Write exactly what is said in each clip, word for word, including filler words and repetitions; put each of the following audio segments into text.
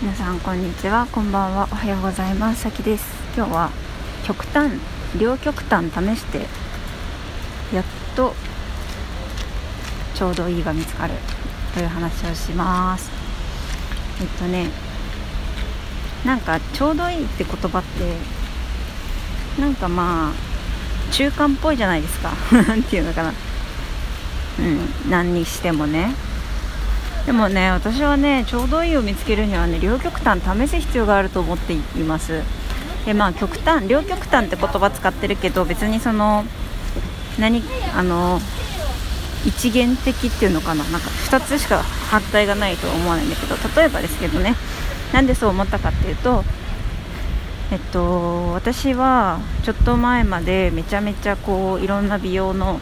皆さんこんにちは、こんばんは、おはようございます。さきです。今日は極端、両極端試してやっとちょうどいいが見つかるという話をします。えっとねなんかちょうどいいって言葉ってなんかまあ中間っぽいじゃないですかなんていうのかな、うん、何にしてもね。でもね、私はね、ちょうどいいを見つけるにはね、両極端試す必要があると思っています。で、まあ極端、両極端って言葉使ってるけど、別にその何あの一元的っていうのかな、なんかふたつしか反対がないとは思わないんだけど、例えばですけどね、なんでそう思ったかっていうと、えっと私はちょっと前までめちゃめちゃこういろんな美容の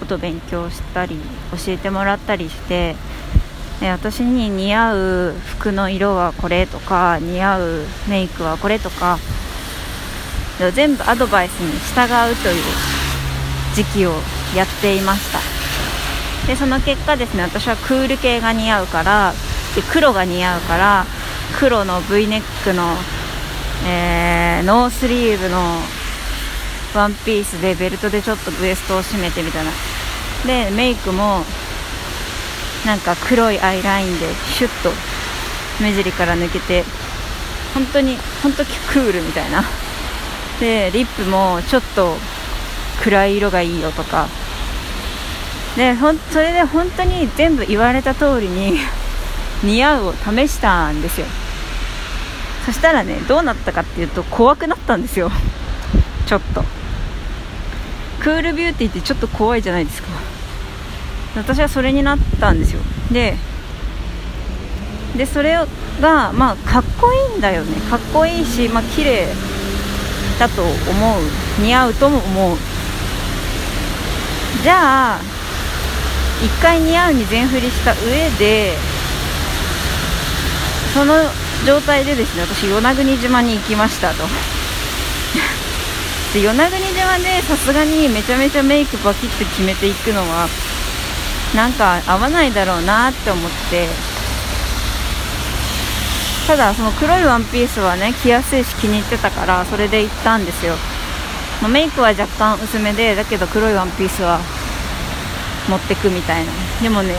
ことを勉強したり教えてもらったりして、私に似合う服の色はこれとか、似合うメイクはこれとか、全部アドバイスに従うという時期をやっていました。で、その結果ですね、私はクール系が似合うから、で黒が似合うから、黒の V ネックの、えー、ノースリーブのワンピースでベルトでちょっとウエストを締めてみたいな。で、メイクもなんか黒いアイラインでシュッと目尻から抜けて、本当に本当にクールみたいな。でリップもちょっと暗い色がいいよとかで、ほんそれで本当に全部言われた通りに似合うを試したんですよ。そしたらね、どうなったかっていうと怖くなったんですよ。ちょっとクールビューティーってちょっと怖いじゃないですか。私はそれになったんですよ。で、でそれがまあかっこいいんだよね。かっこいいし、まあ綺麗だと思う、似合うとも思う。じゃあ一回似合うに全振りした上で、その状態でですね、私与那国島に行きましたとで与那国島でさすがにめちゃめちゃメイクバキッと決めていくのはなんか合わないだろうなって思って、ただその黒いワンピースはね着やすいし気に入ってたから、それで行ったんですよ。メイクは若干薄めで、だけど黒いワンピースは持ってくみたいな。でもね、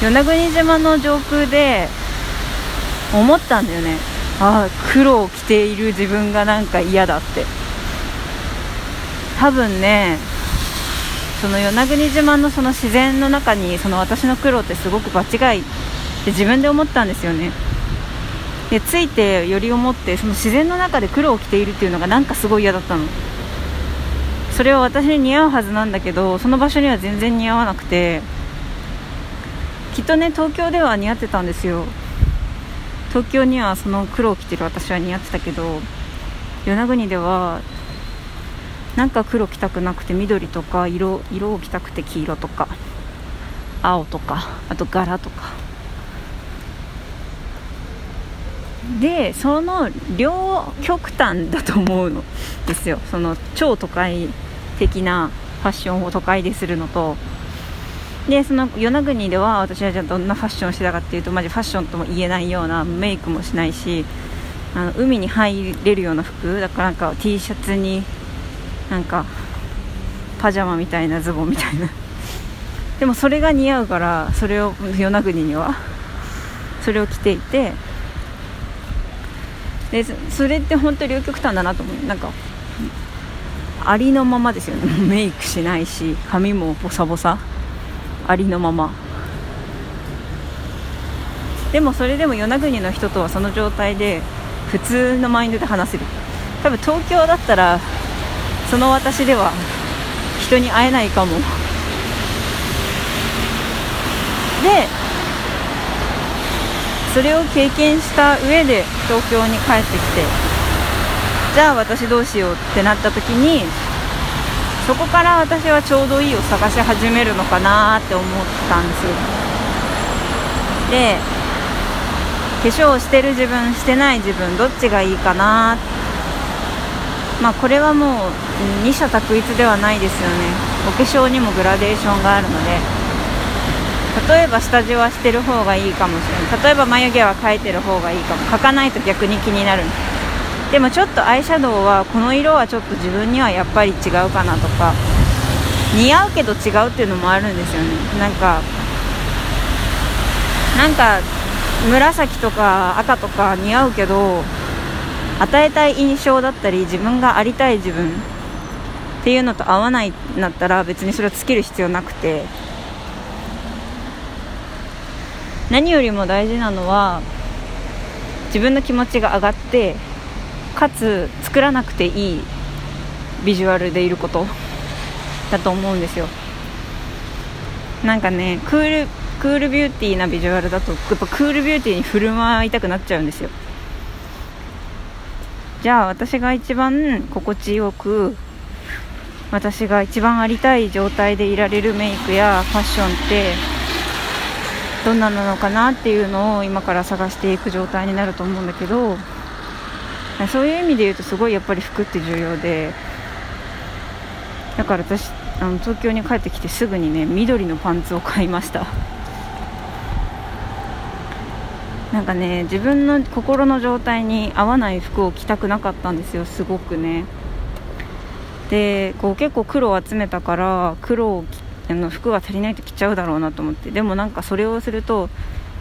与那国島の上空で思ったんだよね。ああ、黒を着ている自分がなんか嫌だって。多分ね、その与那国島のその自然の中にその私の苦労ってすごく場違いって自分で思ったんですよね。で、ついてより思って、その自然の中で苦労を着ているっていうのがなんかすごい嫌だったの。それは私に似合うはずなんだけど、その場所には全然似合わなくて、きっとね東京では似合ってたんですよ。東京にはその苦労を着てる私は似合ってたけど、与那国ではなんか黒着たくなくて緑とか、色色を着たくて黄色とか青とか、あと柄とかで、その両極端だと思うのですよ。その超都会的なファッションを都会でするのと、でその与那国では私はじゃあどんなファッションをしてたかっていうと、マジファッションとも言えないような、メイクもしないし、あの海に入れるような服だから、なんか T シャツになんかパジャマみたいなズボンみたいなでもそれが似合うから、それを与那国にはそれを着ていて、でそれって本当に両極端だなと思う。なんかありのままですよねメイクしないし、髪もボサボサ、ありのまま。でもそれでも与那国の人とはその状態で普通のマインドで話せる。多分東京だったらその私では人に会えないかも。で、それを経験した上で東京に帰ってきて、じゃあ私どうしようってなった時に、そこから私はちょうどいいを探し始めるのかなって思ったんですよ。で、化粧してる自分、してない自分、どっちがいいかなって、まあ、これはもう二者択一ではないですよね。お化粧にもグラデーションがあるので、例えば下地はしてる方がいいかもしれない。例えば眉毛は描いてる方がいいかも。描かないと逆に気になる。でもちょっとアイシャドウはこの色はちょっと自分にはやっぱり違うかなとか、似合うけど違うっていうのもあるんですよね。なんかなんか紫とか赤とか似合うけど、与えたい印象だったり自分がありたい自分っていうのと合わないんだったら別にそれをつける必要なくて、何よりも大事なのは自分の気持ちが上がって、かつ作らなくていいビジュアルでいることだと思うんですよ。なんかね、クールクールビューティーなビジュアルだとやっぱクールビューティーに振る舞いたくなっちゃうんですよ。じゃあ私が一番心地よく、私が一番ありたい状態でいられるメイクやファッションってどんななのかなっていうのを今から探していく状態になると思うんだけど、そういう意味で言うとすごいやっぱり服って重要で、だから私あの東京に帰ってきてすぐにね、緑のパンツを買いました。なんかね、自分の心の状態に合わない服を着たくなかったんですよ、すごくね。でこう結構黒を集めたから、黒をあの服が足りないと着ちゃうだろうなと思って、でもなんかそれをすると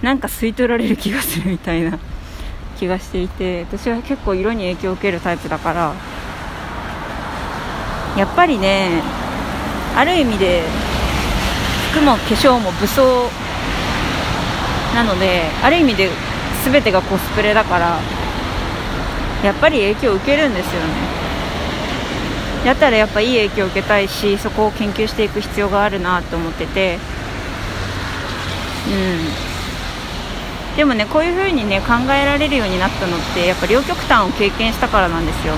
なんか吸い取られる気がするみたいな気がしていて、私は結構色に影響を受けるタイプだから、やっぱりね、ある意味で服も化粧も武装なので、ある意味で全てがコスプレだから、やっぱり影響を受けるんですよね。だったらやっぱいい影響を受けたいし、そこを研究していく必要があるなと思ってて、うん、でもね、こういう風にね考えられるようになったのってやっぱ両極端を経験したからなんですよ。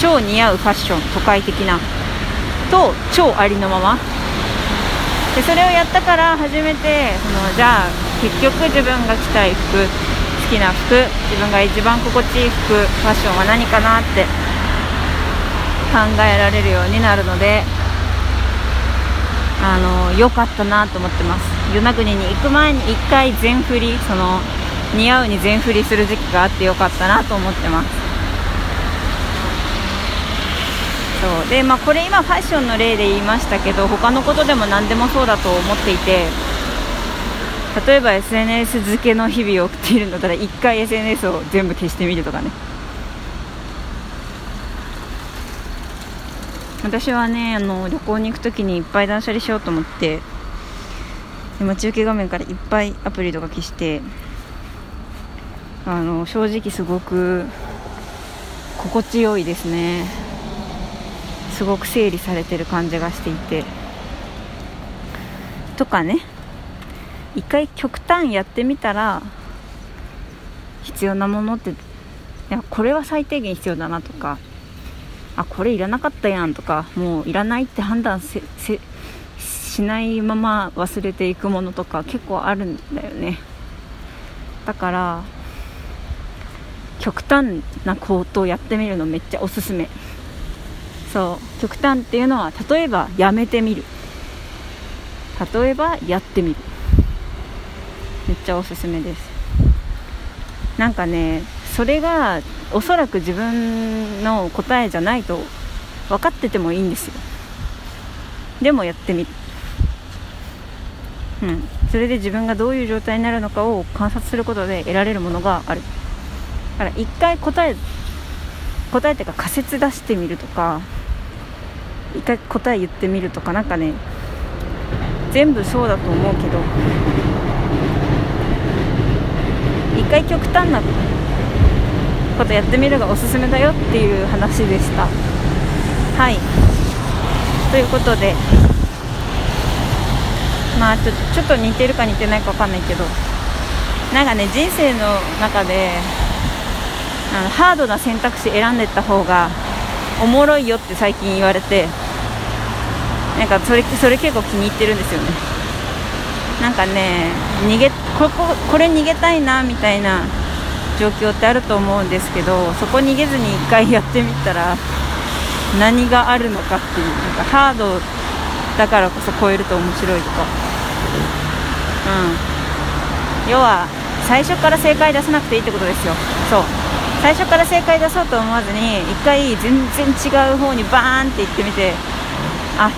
超似合うファッション、都会的なと超ありのままで、それをやったから初めてその、じゃあ結局自分が着たい服、好きな服、自分が一番心地いい服、ファッションは何かなって考えられるようになるので、あの良かったなと思ってます。与那国に行く前に一回全振り、その似合うに全振りする時期があって良かったなと思ってます。そうで、まあ、これ今ファッションの例で言いましたけど、他のことでも何でもそうだと思っていて、例えば エスエヌエス 付けの日々を送っているんだったら一回 エスエヌエス を全部消してみるとかね。私はね、あの旅行に行くときにいっぱい断捨離しようと思って、待ち受け画面からいっぱいアプリとか消して、あの正直すごく心地よいですね。すごく整理されてる感じがしていてとかね、一回極端やってみたら必要なものって、いやこれは最低限必要だなとか、あこれいらなかったやんとか、もういらないって判断せせしないまま忘れていくものとか結構あるんだよね。だから極端な行動をやってみるのめっちゃおすすめ。そう極端っていうのは、例えばやめてみる、例えばやってみる、めっちゃおすすめです。なんかね、それがおそらく自分の答えじゃないと分かっててもいいんですよ。でもやってみる、うん、それで自分がどういう状態になるのかを観察することで得られるものがある。だから一回答え答えっていうか仮説出してみるとか、一回答え言ってみるとか、なんかね全部そうだと思うけど、一回極端なことやってみるがおすすめだよっていう話でした。はい、ということで、まあちょ、ちょっと似てるか似てないか分かんないけど、なんかね人生の中であのハードな選択肢選んでった方がおもろいよって最近言われて、なんかそれ、それ結構気に入ってるんですよね。なんかね、逃げ、ここ、これ逃げたいなみたいな状況ってあると思うんですけど、そこ逃げずに一回やってみたら何があるのかっていう、なんかハードだからこそ超えると面白いとか、うん、要は最初から正解出さなくていいってことですよ。そう、最初から正解出そうと思わずに一回全然違う方にバーンって行ってみて、あ、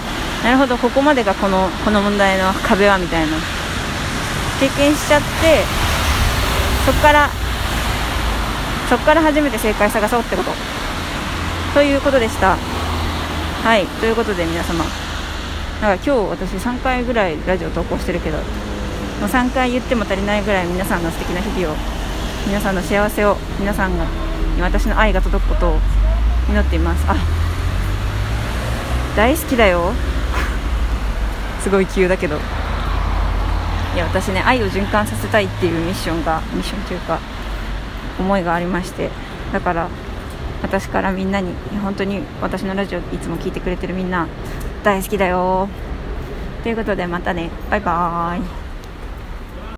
なるほど、ここまでがこの、この問題の壁はみたいな経験しちゃって、そっからそっから初めて正解探そうってことということでした。はい、ということで皆様、なんか今日私さんかいぐらいラジオ投稿してるけど、もうさんかい言っても足りないぐらい皆さんの素敵な日々を、皆さんの幸せを、皆さんが、私の愛が届くことを祈っています。あ、大好きだよすごい急だけど、いや私ね、愛を循環させたいっていうミッションがミッションというか思いがありまして、だから私からみんなに、本当に私のラジオいつも聞いてくれてるみんな、大好きだよということで、またね、バイバーイ。